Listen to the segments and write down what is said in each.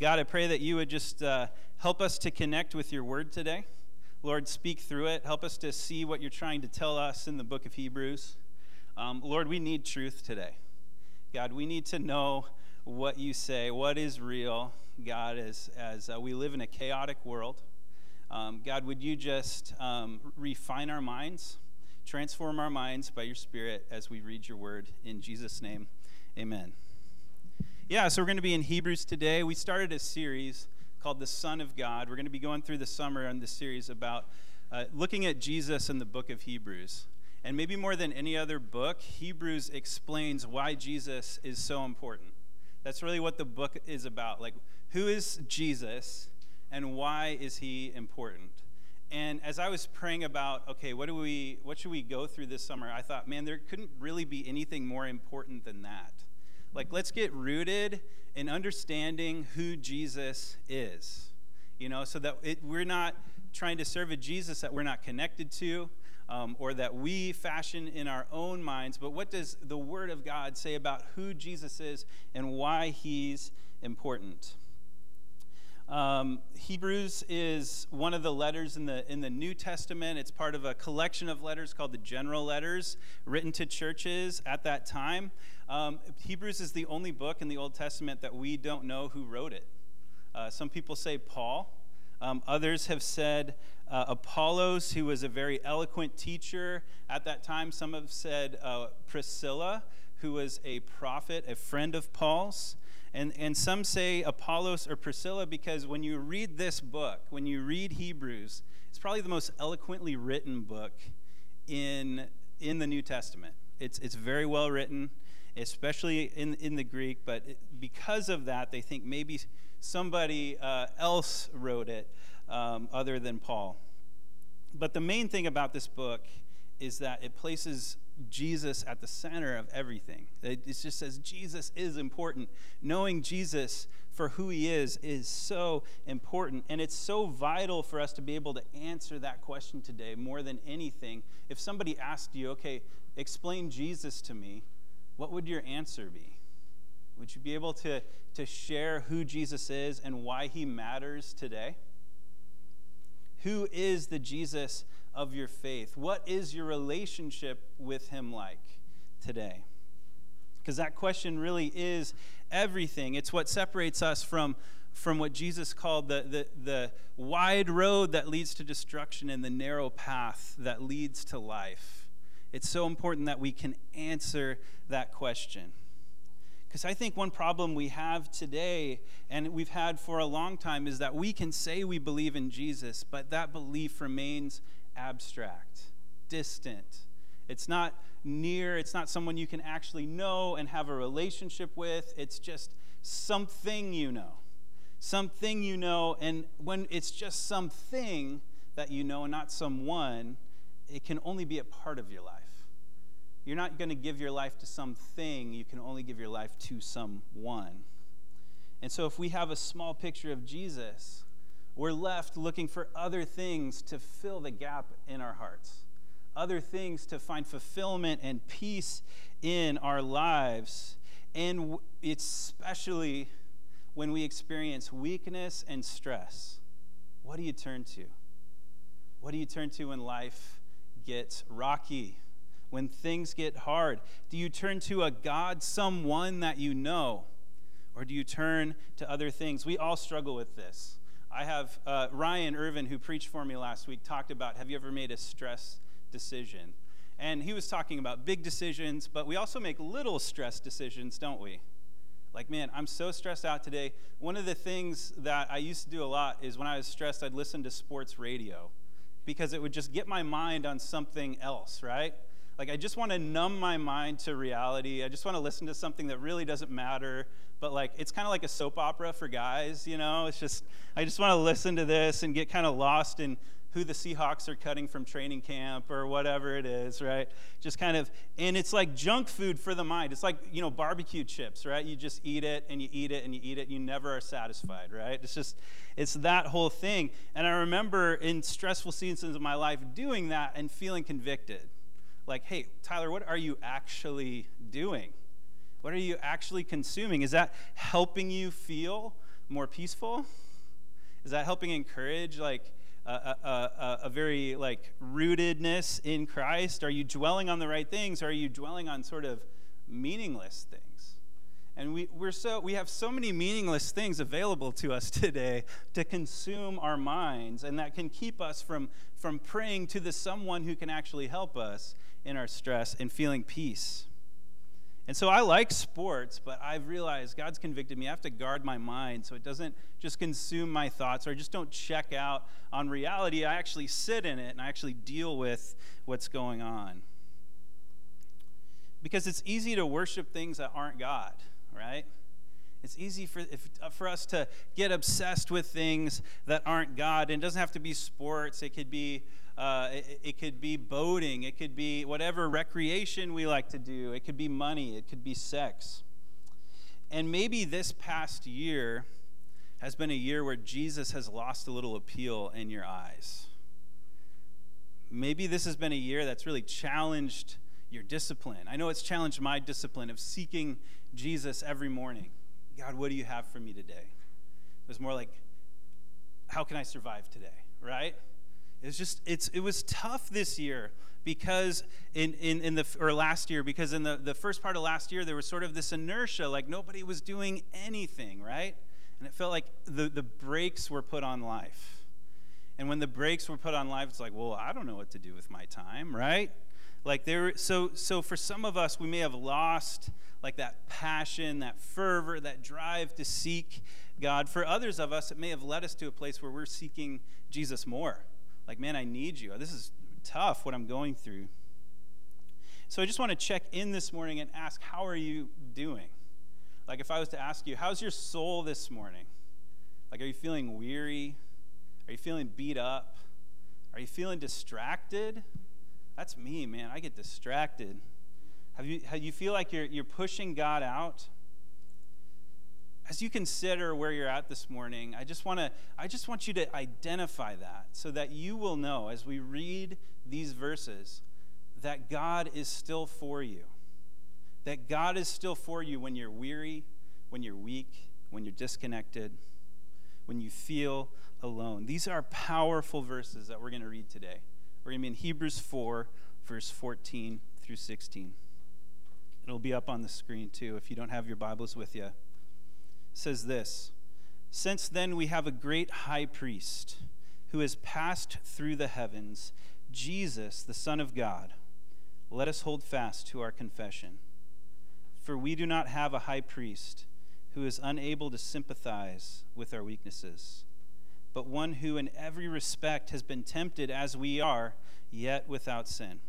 God, I pray that you would just help us to connect with your word today. Lord, speak through it. Help us to see what you're trying to tell us in the book of Hebrews. Lord, we need truth today. God, we need to know what you say, what is real. God, as we live in a chaotic world, God, would you just refine our minds, transform our minds by your Spirit as we read your word. In Jesus' name, amen. Yeah, so we're going to be in Hebrews today. We started a series called The Son of God. We're going to be going through the summer on this series about looking at Jesus in the book of Hebrews. And maybe more than any other book, Hebrews explains why Jesus is so important. That's really what the book is about. Like, who is Jesus and why is he important? And as I was praying about, okay, what should we go through this summer, I thought, man, there couldn't really be anything more important than that. Like, let's get rooted in understanding who Jesus is, so that we're not trying to serve a Jesus that we're not connected to or that we fashion in our own minds. But what does the Word of God say about who Jesus is and why he's important? Hebrews is one of the letters in the New Testament. It's part of a collection of letters called the General Letters, written to churches at that time. Hebrews is the only book in the Old Testament that we don't know who wrote it. Some people say Paul. Others have said Apollos, who was a very eloquent teacher at that time. Some have said Priscilla, who was a prophet, a friend of Paul's. And some say Apollos or Priscilla, because when you read this book, when you read Hebrews, it's probably the most eloquently written book in the New Testament. It's very well written, especially in the Greek, but because of that, they think maybe somebody else wrote it other than Paul. But the main thing about this book is that it places Jesus at the center of everything. It just says Jesus is important. Knowing Jesus for who he is so important, and it's so vital for us to be able to answer that question today more than anything. If somebody asked you, okay, explain Jesus to me, what would your answer be? Would you be able to share who Jesus is and why he matters today? Who is the Jesus of your faith? What is your relationship with him like today? Because that question really is everything. It's what separates us from what Jesus called the wide road that leads to destruction and the narrow path that leads to life. It's so important that we can answer that question. Because I think one problem we have today, and we've had for a long time, is that we can say we believe in Jesus, but that belief remains abstract, distant. It's not near. It's not someone you can actually know and have a relationship with. It's just something you know. Something you know, and when it's just something that you know and not someone, it can only be a part of your life. You're not going to give your life to something. You can only give your life to someone. And so if we have a small picture of Jesus, we're left looking for other things to fill the gap in our hearts, other things to find fulfillment and peace in our lives. And it's especially when we experience weakness and stress. What do you turn to? What do you turn to when life gets rocky? When things get hard, do you turn to a God, someone that you know, or do you turn to other things? We all struggle with this. I have Ryan Irvin, who preached for me last week, talked about, have you ever made a stress decision? And he was talking about big decisions, but we also make little stress decisions, don't we? Like, man, I'm so stressed out today. One of the things that I used to do a lot is when I was stressed, I'd listen to sports radio because it would just get my mind on something else, right? Like, I just want to numb my mind to reality. I just want to listen to something that really doesn't matter. But, like, it's kind of like a soap opera for guys, It's just, I just want to listen to this and get kind of lost in who the Seahawks are cutting from training camp or whatever it is, right? Just kind of, and it's like junk food for the mind. It's like, barbecue chips, right? You just eat it and you eat it and you eat it. You never are satisfied, right? It's that whole thing. And I remember in stressful seasons of my life doing that and feeling convicted. Like, hey, Tyler, what are you actually doing? What are you actually consuming? Is that helping you feel more peaceful? Is that helping encourage like a very like rootedness in Christ? Are you dwelling on the right things? Or are you dwelling on sort of meaningless things? And we have so many meaningless things available to us today to consume our minds, and that can keep us from praying to the someone who can actually help us in our stress and feeling peace. And so I like sports, but I've realized God's convicted me. I have to guard my mind so it doesn't just consume my thoughts, or I just don't check out on reality. I actually sit in it, and I actually deal with what's going on. Because it's easy to worship things that aren't God, right? It's easy for us to get obsessed with things that aren't God. And it doesn't have to be sports. It could be it could be boating. It could be whatever recreation we like to do. It could be money. It could be sex. And maybe this past year has been a year where Jesus has lost a little appeal in your eyes. Maybe this has been a year that's really challenged your discipline. I know it's challenged my discipline of seeking Jesus every morning. God, what do you have for me today? It was more like, how can I survive today, right? It was tough this year because last year, because in the first part of last year, there was sort of this inertia, like nobody was doing anything, right? And it felt like the brakes were put on life. And when the brakes were put on life, it's like, well, I don't know what to do with my time, right? Like so for some of us, we may have lost like that passion, that fervor, that drive to seek God. For others of us, it may have led us to a place where we're seeking Jesus more. Like, man, I need you. This is tough, what I'm going through. So I just want to check in this morning and ask, how are you doing? Like, if I was to ask you, how's your soul this morning? Like, are you feeling weary? Are you feeling beat up? Are you feeling distracted? That's me, man. I get distracted. How you feel like you're pushing God out? As you consider where you're at this morning, I just want you to identify that so that you will know as we read these verses that God is still for you. That God is still for you when you're weary, when you're weak, when you're disconnected, when you feel alone. These are powerful verses that we're going to read today. We're going to be in Hebrews 4, verse 14 through 16. It'll be up on the screen too if you don't have your Bibles with you. Says this, "Since then we have a great high priest who has passed through the heavens, Jesus, the Son of God. Let us hold fast to our confession. For we do not have a high priest who is unable to sympathize with our weaknesses, but one who in every respect has been tempted as we are, yet without sin.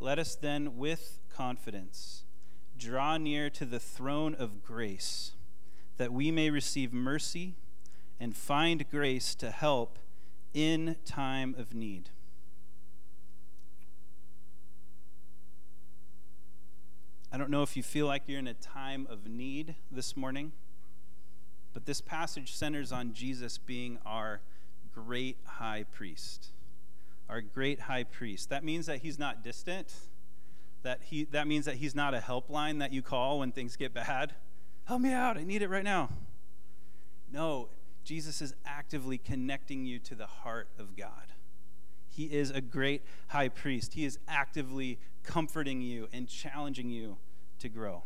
Let us then with confidence draw near to the throne of grace, that we may receive mercy and find grace to help in time of need." I don't know if you feel like you're in a time of need this morning, but this passage centers on Jesus being our great high priest. Our great high priest. That means that he's not distant. That means that he's not a helpline that you call when things get bad. Help me out, I need it right now. No, Jesus is actively connecting you to the heart of God. He is a great high priest. He is actively comforting you and challenging you to grow.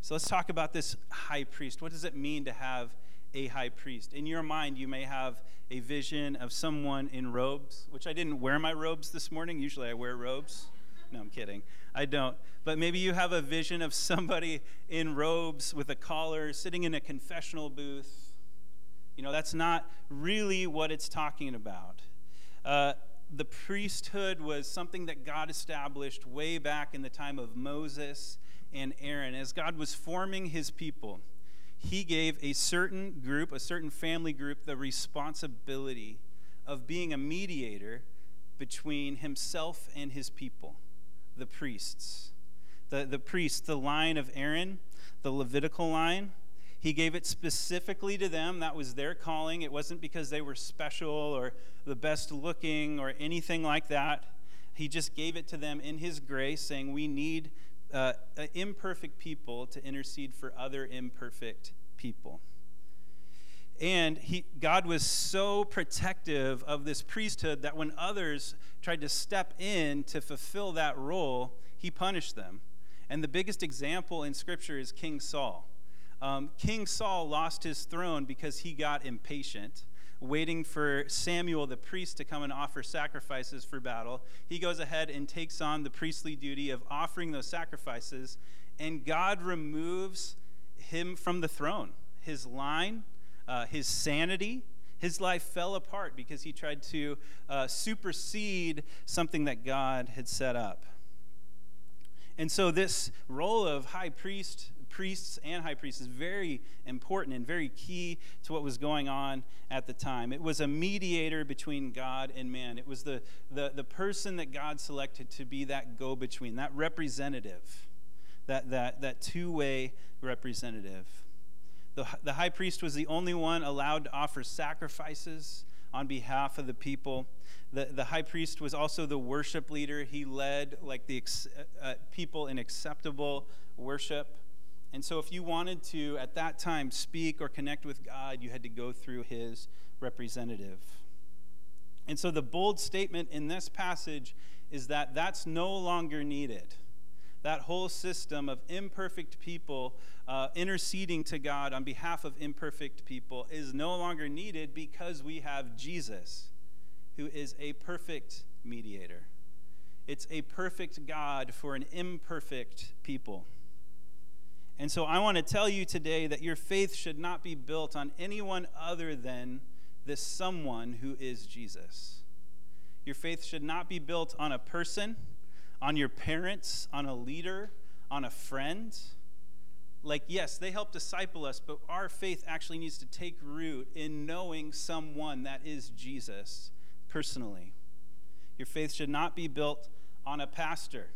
So let's talk about this high priest. What does it mean to have a high priest? In your mind, you may have a vision of someone in robes, which I didn't wear my robes this morning. Usually I wear robes. No, I'm kidding. I don't. But maybe you have a vision of somebody in robes with a collar sitting in a confessional booth. You know, that's not really what it's talking about. The priesthood was something that God established way back in the time of Moses and Aaron. As God was forming his people, he gave a certain group, a certain family group, the responsibility of being a mediator between himself and his people. The priests. The priests, the line of Aaron, the Levitical line, he gave it specifically to them. That was their calling. It wasn't because they were special or the best looking or anything like that. He just gave it to them in his grace, saying, we need imperfect people to intercede for other imperfect people. And God was so protective of this priesthood that when others tried to step in to fulfill that role, he punished them. And the biggest example in Scripture is King Saul. King Saul lost his throne because he got impatient, waiting for Samuel the priest to come and offer sacrifices for battle. He goes ahead and takes on the priestly duty of offering those sacrifices, and God removes him from the throne. His line, his sanity, his life fell apart because he tried to supersede something that God had set up. And so this role of high priest, priests and high priests, is very important and very key to what was going on at the time. It was a mediator between God and man. It was the person that God selected to be that go-between, that representative, that two-way representative. The high priest was the only one allowed to offer sacrifices on behalf of the people. The high priest was also the worship leader. He led people in acceptable worship. And so if you wanted to, at that time, speak or connect with God, you had to go through his representative. And so the bold statement in this passage is that that's no longer needed. That whole system of imperfect people interceding to God on behalf of imperfect people is no longer needed because we have Jesus, who is a perfect mediator. It's a perfect God for an imperfect people. And so I want to tell you today that your faith should not be built on anyone other than this someone who is Jesus. Your faith should not be built on a person, on your parents, on a leader, on a friend. Like, yes, they help disciple us, but our faith actually needs to take root in knowing someone that is Jesus personally. Your faith should not be built on a pastor.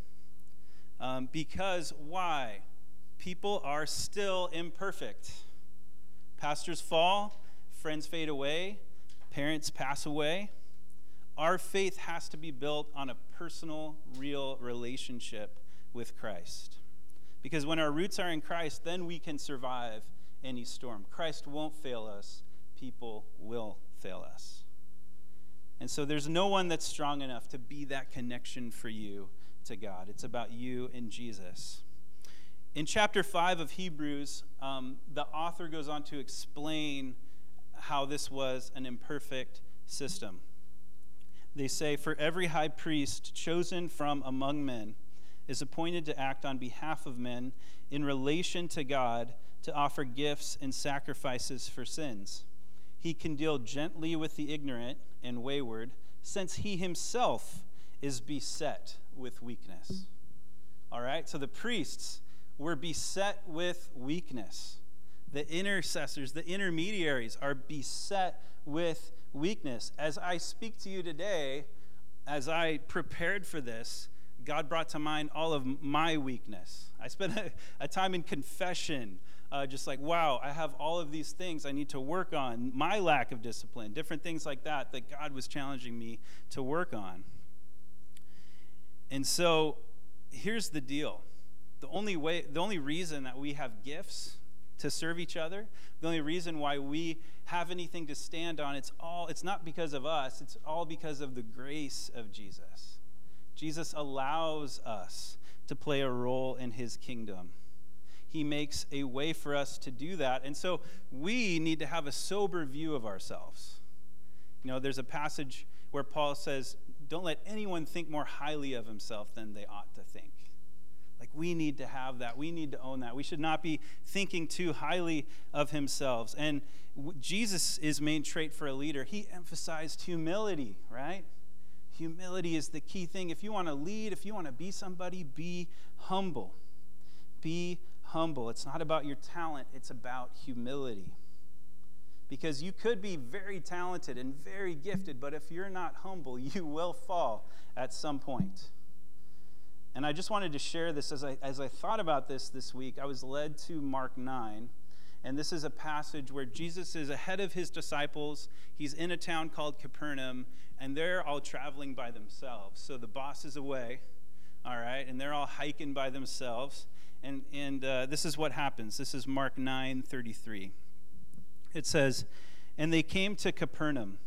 Because why? People are still imperfect. Pastors fall, friends fade away, parents pass away. Our faith has to be built on a personal, real relationship with Christ. Because when our roots are in Christ, then we can survive any storm. Christ won't fail us. People will fail us. And so there's no one that's strong enough to be that connection for you to God. It's about you and Jesus. In chapter 5 of Hebrews, the author goes on to explain how this was an imperfect system. They say, "For every high priest chosen from among men is appointed to act on behalf of men in relation to God, to offer gifts and sacrifices for sins. He can deal gently with the ignorant and wayward, since he himself is beset with weakness." All right, so the priests were beset with weakness. The intercessors, the intermediaries, are beset with weakness. As I speak to you today, as I prepared for this, God brought to mind all of my weakness. I spent a time in confession, just like, wow, I have all of these things I need to work on, my lack of discipline, different things like that God was challenging me to work on. And so here's the deal. The only reason that we have gifts to serve each other, the only reason why we have anything to stand on, it's not because of us, it's all because of the grace of Jesus. Jesus allows us to play a role in his kingdom. He makes a way for us to do that. And so we need to have a sober view of ourselves. You know, there's a passage where Paul says, "Don't let anyone think more highly of himself than they ought to think." Like, we need to have that. We need to own that. We should not be thinking too highly of ourselves. And Jesus' main trait for a leader, he emphasized humility, right? Humility is the key thing. If you want to lead, if you want to be somebody, be humble. Be humble. It's not about your talent. It's about humility. Because you could be very talented and very gifted, but if you're not humble, you will fall at some point. And I just wanted to share this. As I thought about this week, I was led to Mark 9. And this is a passage where Jesus is ahead of his disciples. He's in a town called Capernaum, and they're all traveling by themselves. So the boss is away. all right? And they're all hiking by themselves. And this is what happens. This is Mark 9:33. It says, "And they came to Capernaum,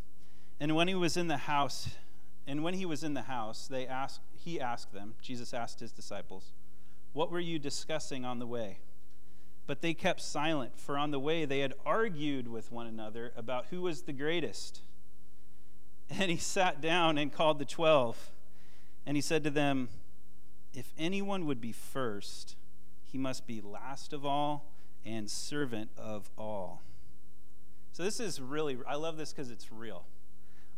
and when he was in the house, he asked them, Jesus asked his disciples, 'What were you discussing on the way?' But they kept silent, for on the way they had argued with one another about who was the greatest. And he sat down and called the 12, and he said to them, 'If anyone would be first, he must be last of all and servant of all.'" So this is really, I love this because it's real.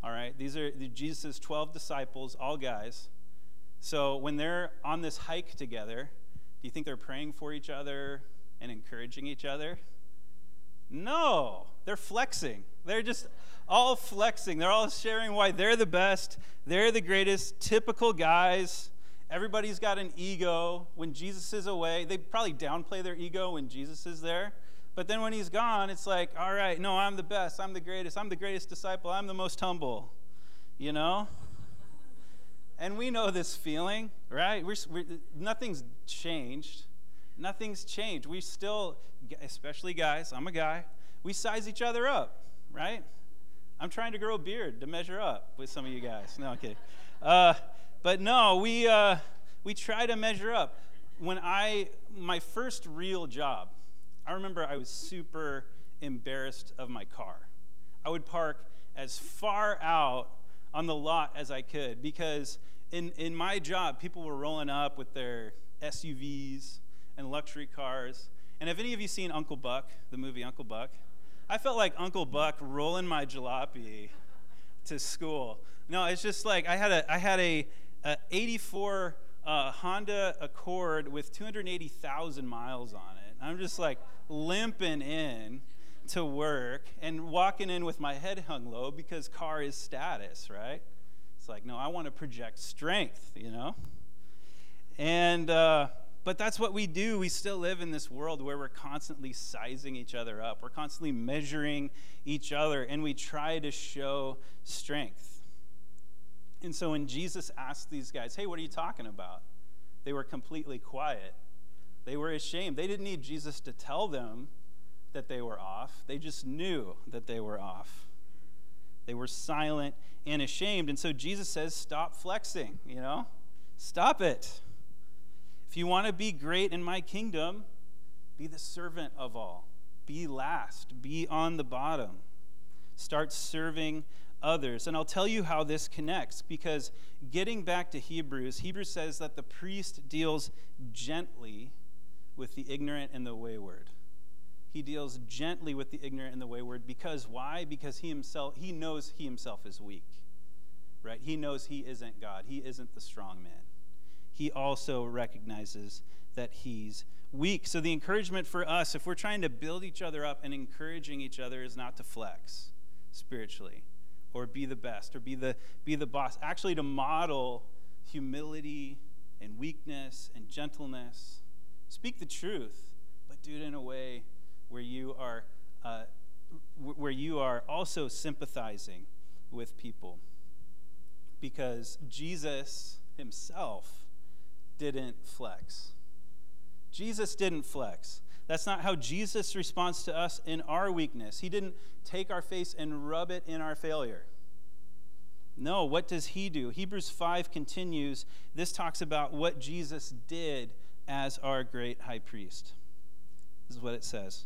All right, these are Jesus' 12 disciples, all guys. So when they're on this hike together, do you think they're praying for each other and encouraging each other? No, they're flexing. They're just all flexing. They're all sharing why they're the best. They're the greatest. Typical guys. Everybody's got an ego. When Jesus is away, they probably downplay their ego when Jesus is there. But then when he's gone, it's like, all right, no, I'm the best. I'm the greatest. I'm the greatest disciple. I'm the most humble, you know? And we know this feeling, right? Nothing's changed. Nothing's changed. We still, especially guys, I'm a guy, we size each other up, right? I'm trying to grow a beard to measure up with some of you guys. No, I'm kidding. But no, we try to measure up. When my first real job, I remember I was super embarrassed of my car. I would park as far out on the lot as I could because in my job, people were rolling up with their SUVs and luxury cars. And have any of you seen Uncle Buck, the movie Uncle Buck? I felt like Uncle Buck rolling my jalopy to school. No, it's just like I had a 84 Honda Accord with 280,000 miles on it. I'm just like limping in to work and walking in with my head hung low because car is status, right? It's like, no, I want to project strength, you know? But that's what we do. We still live in this world where we're constantly sizing each other up. We're constantly measuring each other, and we try to show strength. And so when Jesus asked these guys, "Hey, what are you talking about?" they were completely quiet. They were ashamed. They didn't need Jesus to tell them that they were off. They just knew that they were off. They were silent and ashamed. And so Jesus says, stop flexing, you know? Stop it. If you want to be great in my kingdom, be the servant of all. Be last. Be on the bottom. Start serving others. And I'll tell you how this connects, because getting back to Hebrews says that the priest deals gently with the ignorant and the wayward. He deals gently with the ignorant and the wayward because why? Because he knows he himself is weak, right? He knows he isn't God. He isn't the strong man. He also recognizes that he's weak. So the encouragement for us, if we're trying to build each other up and encouraging each other, is not to flex spiritually or be the best or be the boss. Actually, to model humility and weakness and gentleness. Speak the truth, but do it in a way where you are also sympathizing with people, because Jesus himself didn't flex. Jesus didn't flex. That's not how Jesus responds to us in our weakness. He didn't take our face and rub it in our failure. No, what does he do? Hebrews 5 continues. This talks about what Jesus did as our great high priest. This is what it says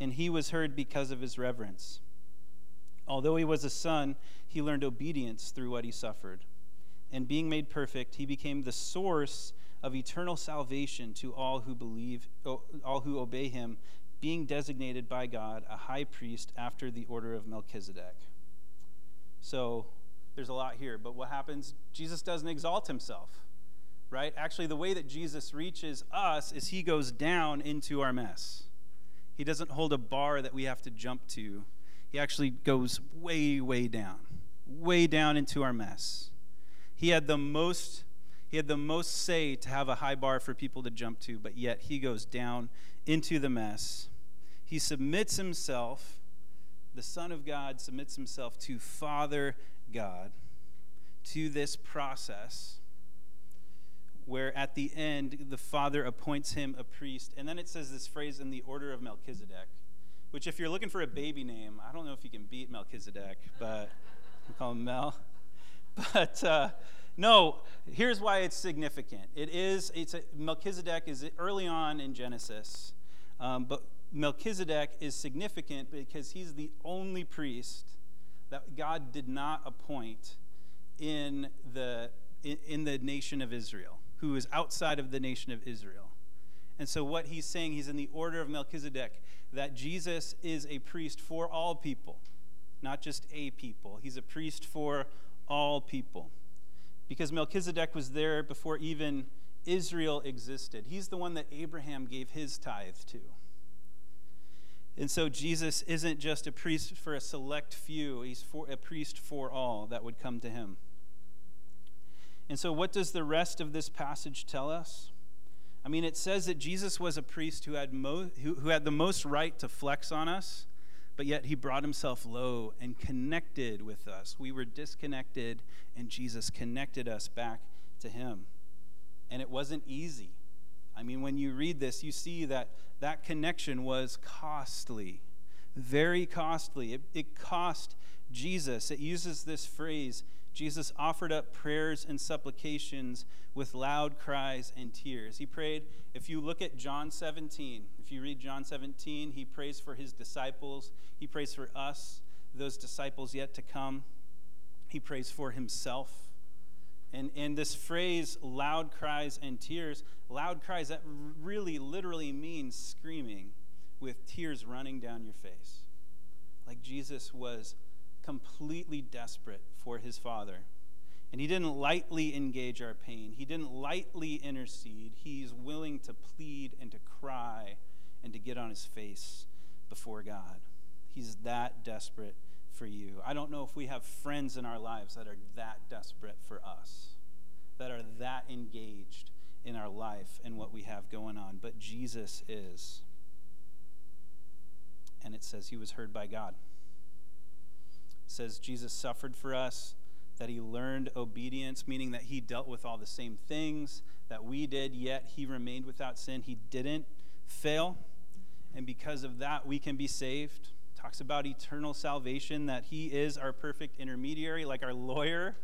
and he was heard because of his reverence. Although he was a son, he learned obedience through what he suffered. And being made perfect, he became the source of eternal salvation to all who obey him, being designated by God a high priest after the order of Melchizedek." So there's a lot here, but what happens? Jesus doesn't exalt himself. right? Actually, the way that Jesus reaches us is he goes down into our mess. He doesn't hold a bar that we have to jump to. He actually goes way, way down into our mess. He had the most say to have a high bar for people to jump to, but yet he goes down into the mess. He submits himself, the Son of God submits himself to Father God, to this process where at the end the Father appoints him a priest. And then it says this phrase, in the order of Melchizedek, which if you're looking for a baby name, I don't know if you can beat Melchizedek, but we call him Mel. But no, here's why it's significant. Melchizedek is early on in Genesis, but Melchizedek is significant because he's the only priest that God did not appoint in the nation of Israel, who is outside of the nation of Israel. And so what he's saying, he's in the order of Melchizedek, that Jesus is a priest for all people, not just a people. He's a priest for all people, because Melchizedek was there before even Israel existed. He's the one that Abraham gave his tithe to. And so Jesus isn't just a priest for a select few. He's a priest for all that would come to him. And so what does the rest of this passage tell us? I mean, it says that Jesus was a priest who had the most right to flex on us, but yet he brought himself low and connected with us. We were disconnected, and Jesus connected us back to him. And it wasn't easy. I mean, when you read this, you see that that connection was costly, very costly. It cost Jesus. It uses this phrase, Jesus offered up prayers and supplications with loud cries and tears. He prayed, if you look at John 17, if you read John 17, he prays for his disciples. He prays for us, those disciples yet to come. He prays for himself. And this phrase, loud cries and tears, loud cries, that really literally means screaming with tears running down your face. Like Jesus was completely desperate for his Father. And he didn't lightly engage our pain. He didn't lightly intercede. He's willing to plead and to cry and to get on his face before God. He's that desperate for you. I don't know if we have friends in our lives that are that desperate for us, that are that engaged in our life and what we have going on, but Jesus is. And it says he was heard by God. It says Jesus suffered for us, that he learned obedience, meaning that he dealt with all the same things that we did, yet he remained without sin. He didn't fail, and because of that, we can be saved. Talks about eternal salvation, that he is our perfect intermediary, like our lawyer,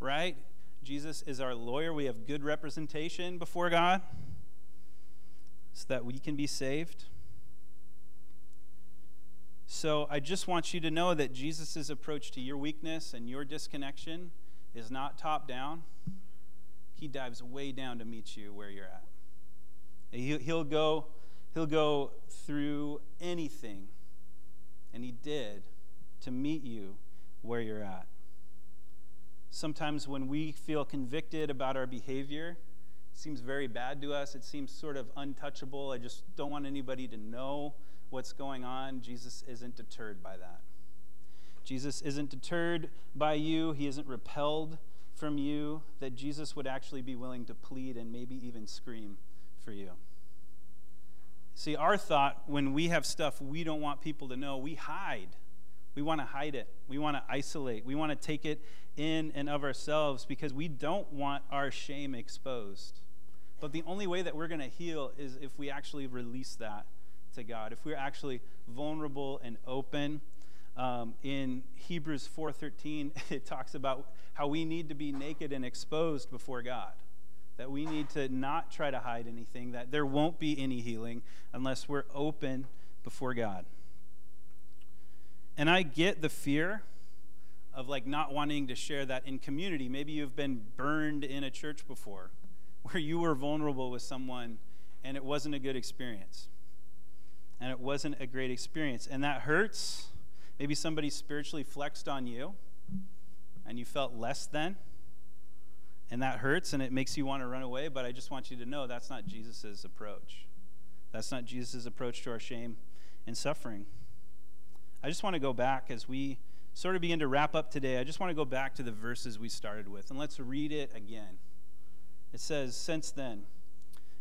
right? Jesus is our lawyer. We have good representation before God so that we can be saved. So I just want you to know that Jesus' approach to your weakness and your disconnection is not top down. He dives way down to meet you where you're at. He'll go through anything, and he did, to meet you where you're at. Sometimes when we feel convicted about our behavior, it seems very bad to us. It seems sort of untouchable. I just don't want anybody to know what's going on. Jesus isn't deterred by that. Jesus isn't deterred by you. He isn't repelled from you, that Jesus would actually be willing to plead and maybe even scream for you. See, our thought, when we have stuff we don't want people to know, we hide. We want to hide it. We want to isolate. We want to take it in and of ourselves because we don't want our shame exposed. But the only way that we're going to heal is if we actually release that to God, if we're actually vulnerable and open. In Hebrews 4:13, it talks about how we need to be naked and exposed before God, that we need to not try to hide anything, that there won't be any healing unless we're open before God. And I get the fear of not wanting to share that in community. Maybe you've been burned in a church before where you were vulnerable with someone and it wasn't a good experience. And it wasn't a great experience. And that hurts. Maybe somebody spiritually flexed on you and you felt less than. And that hurts, and it makes you want to run away, but I just want you to know that's not Jesus' approach. That's not Jesus' approach to our shame and suffering. I just want to go back as we sort of begin to wrap up today. I just want to go back to the verses we started with, and let's read it again. It says, "Since then,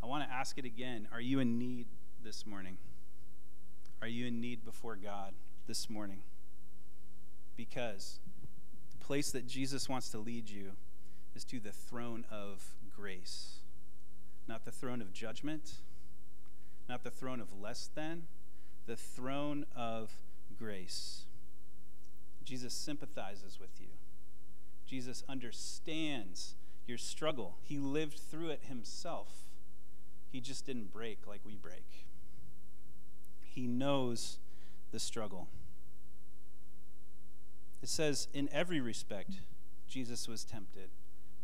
I want to ask it again. Are you in need this morning? Are you in need before God this morning? Because place that Jesus wants to lead you is to the throne of grace, not the throne of judgment, not the throne of less than, the throne of grace. Jesus sympathizes with you. Jesus understands your struggle. He lived through it himself. He just didn't break like we break. He knows the struggle. It says, in every respect, Jesus was tempted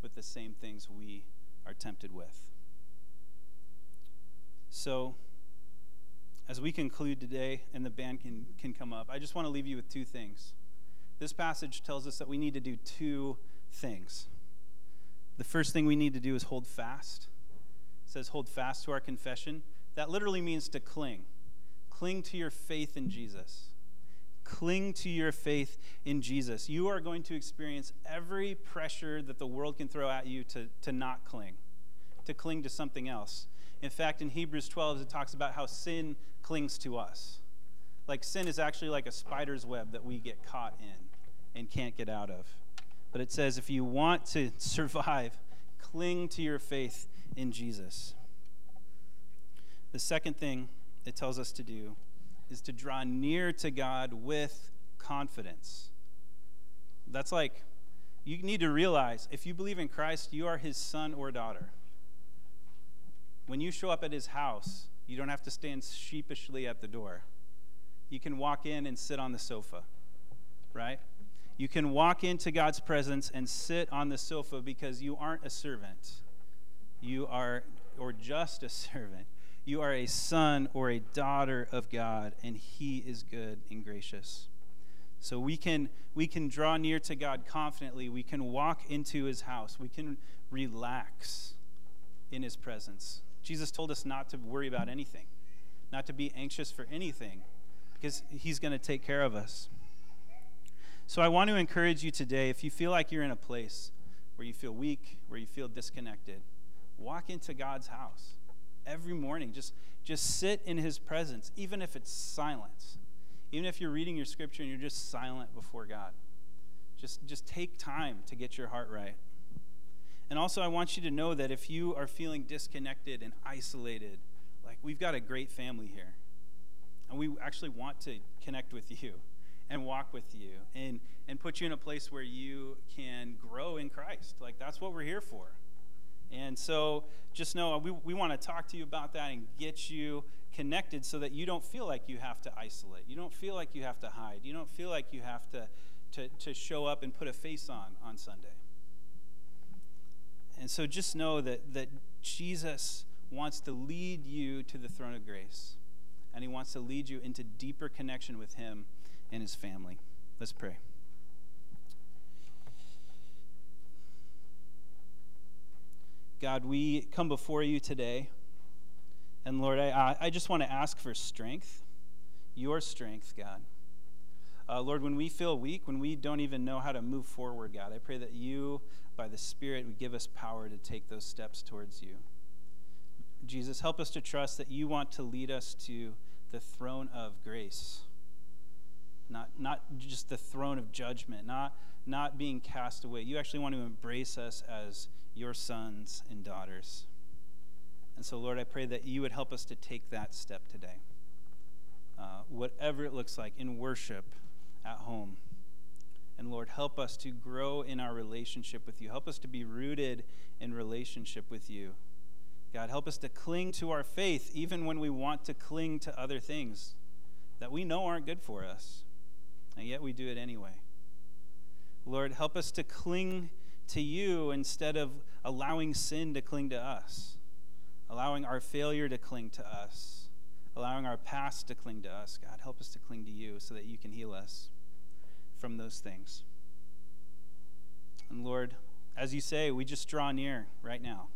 with the same things we are tempted with. So, as we conclude today, and the band can come up, I just want to leave you with two things. This passage tells us that we need to do two things. The first thing we need to do is hold fast. It says, hold fast to our confession. That literally means to cling. Cling to your faith in Jesus. Cling to your faith in Jesus. You are going to experience every pressure that the world can throw at you to not cling, to cling to something else. In fact, in Hebrews 12, it talks about how sin clings to us. Like sin is actually like a spider's web that we get caught in and can't get out of. But it says if you want to survive, cling to your faith in Jesus. The second thing it tells us to do is to draw near to God with confidence. That's like, you need to realize, if you believe in Christ, you are his son or daughter. When you show up at his house, you don't have to stand sheepishly at the door. You can walk in and sit on the sofa, right? You can walk into God's presence and sit on the sofa because you aren't a servant. You are, or just a servant. You are a son or a daughter of God, and he is good and gracious. So we can draw near to God confidently. We can walk into his house. We can relax in his presence. Jesus told us not to worry about anything, not to be anxious for anything, because he's going to take care of us. So I want to encourage you today, if you feel like you're in a place where you feel weak, where you feel disconnected, walk into God's house. Every morning, just sit in his presence, even if it's silence. Even if you're reading your scripture and you're just silent before God. Just take time to get your heart right. And also, I want you to know that if you are feeling disconnected and isolated, like we've got a great family here, and we actually want to connect with you and walk with you and put you in a place where you can grow in Christ. Like, that's what we're here for. And so just know we want to talk to you about that and get you connected so that you don't feel like you have to isolate. You don't feel like you have to hide. You don't feel like you have to show up and put a face on Sunday. And so just know that Jesus wants to lead you to the throne of grace. And he wants to lead you into deeper connection with him and his family. Let's pray. God, we come before you today, and Lord, I just want to ask for strength, your strength, God. Lord, when we feel weak, when we don't even know how to move forward, God, I pray that you, by the Spirit, would give us power to take those steps towards you. Jesus, help us to trust that you want to lead us to the throne of grace, not just the throne of judgment, not being cast away. You actually want to embrace us as your sons and daughters. And so, Lord, I pray that you would help us to take that step today, whatever it looks like, in worship, at home. And, Lord, Lord, help us to grow in our relationship with you. Help us to be rooted in relationship with you. God, help us to cling to our faith even when we want to cling to other things that we know aren't good for us, and yet we do it anyway. Lord, help us to cling to you instead of allowing sin to cling to us, allowing our failure to cling to us, allowing our past to cling to us. God, help us to cling to you so that you can heal us from those things. And Lord, as you say, we just draw near right now.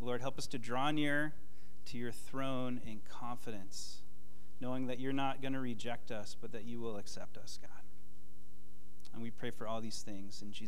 Lord, help us to draw near to your throne in confidence, knowing that you're not going to reject us, but that you will accept us, God. And we pray for all these things in Jesus' name.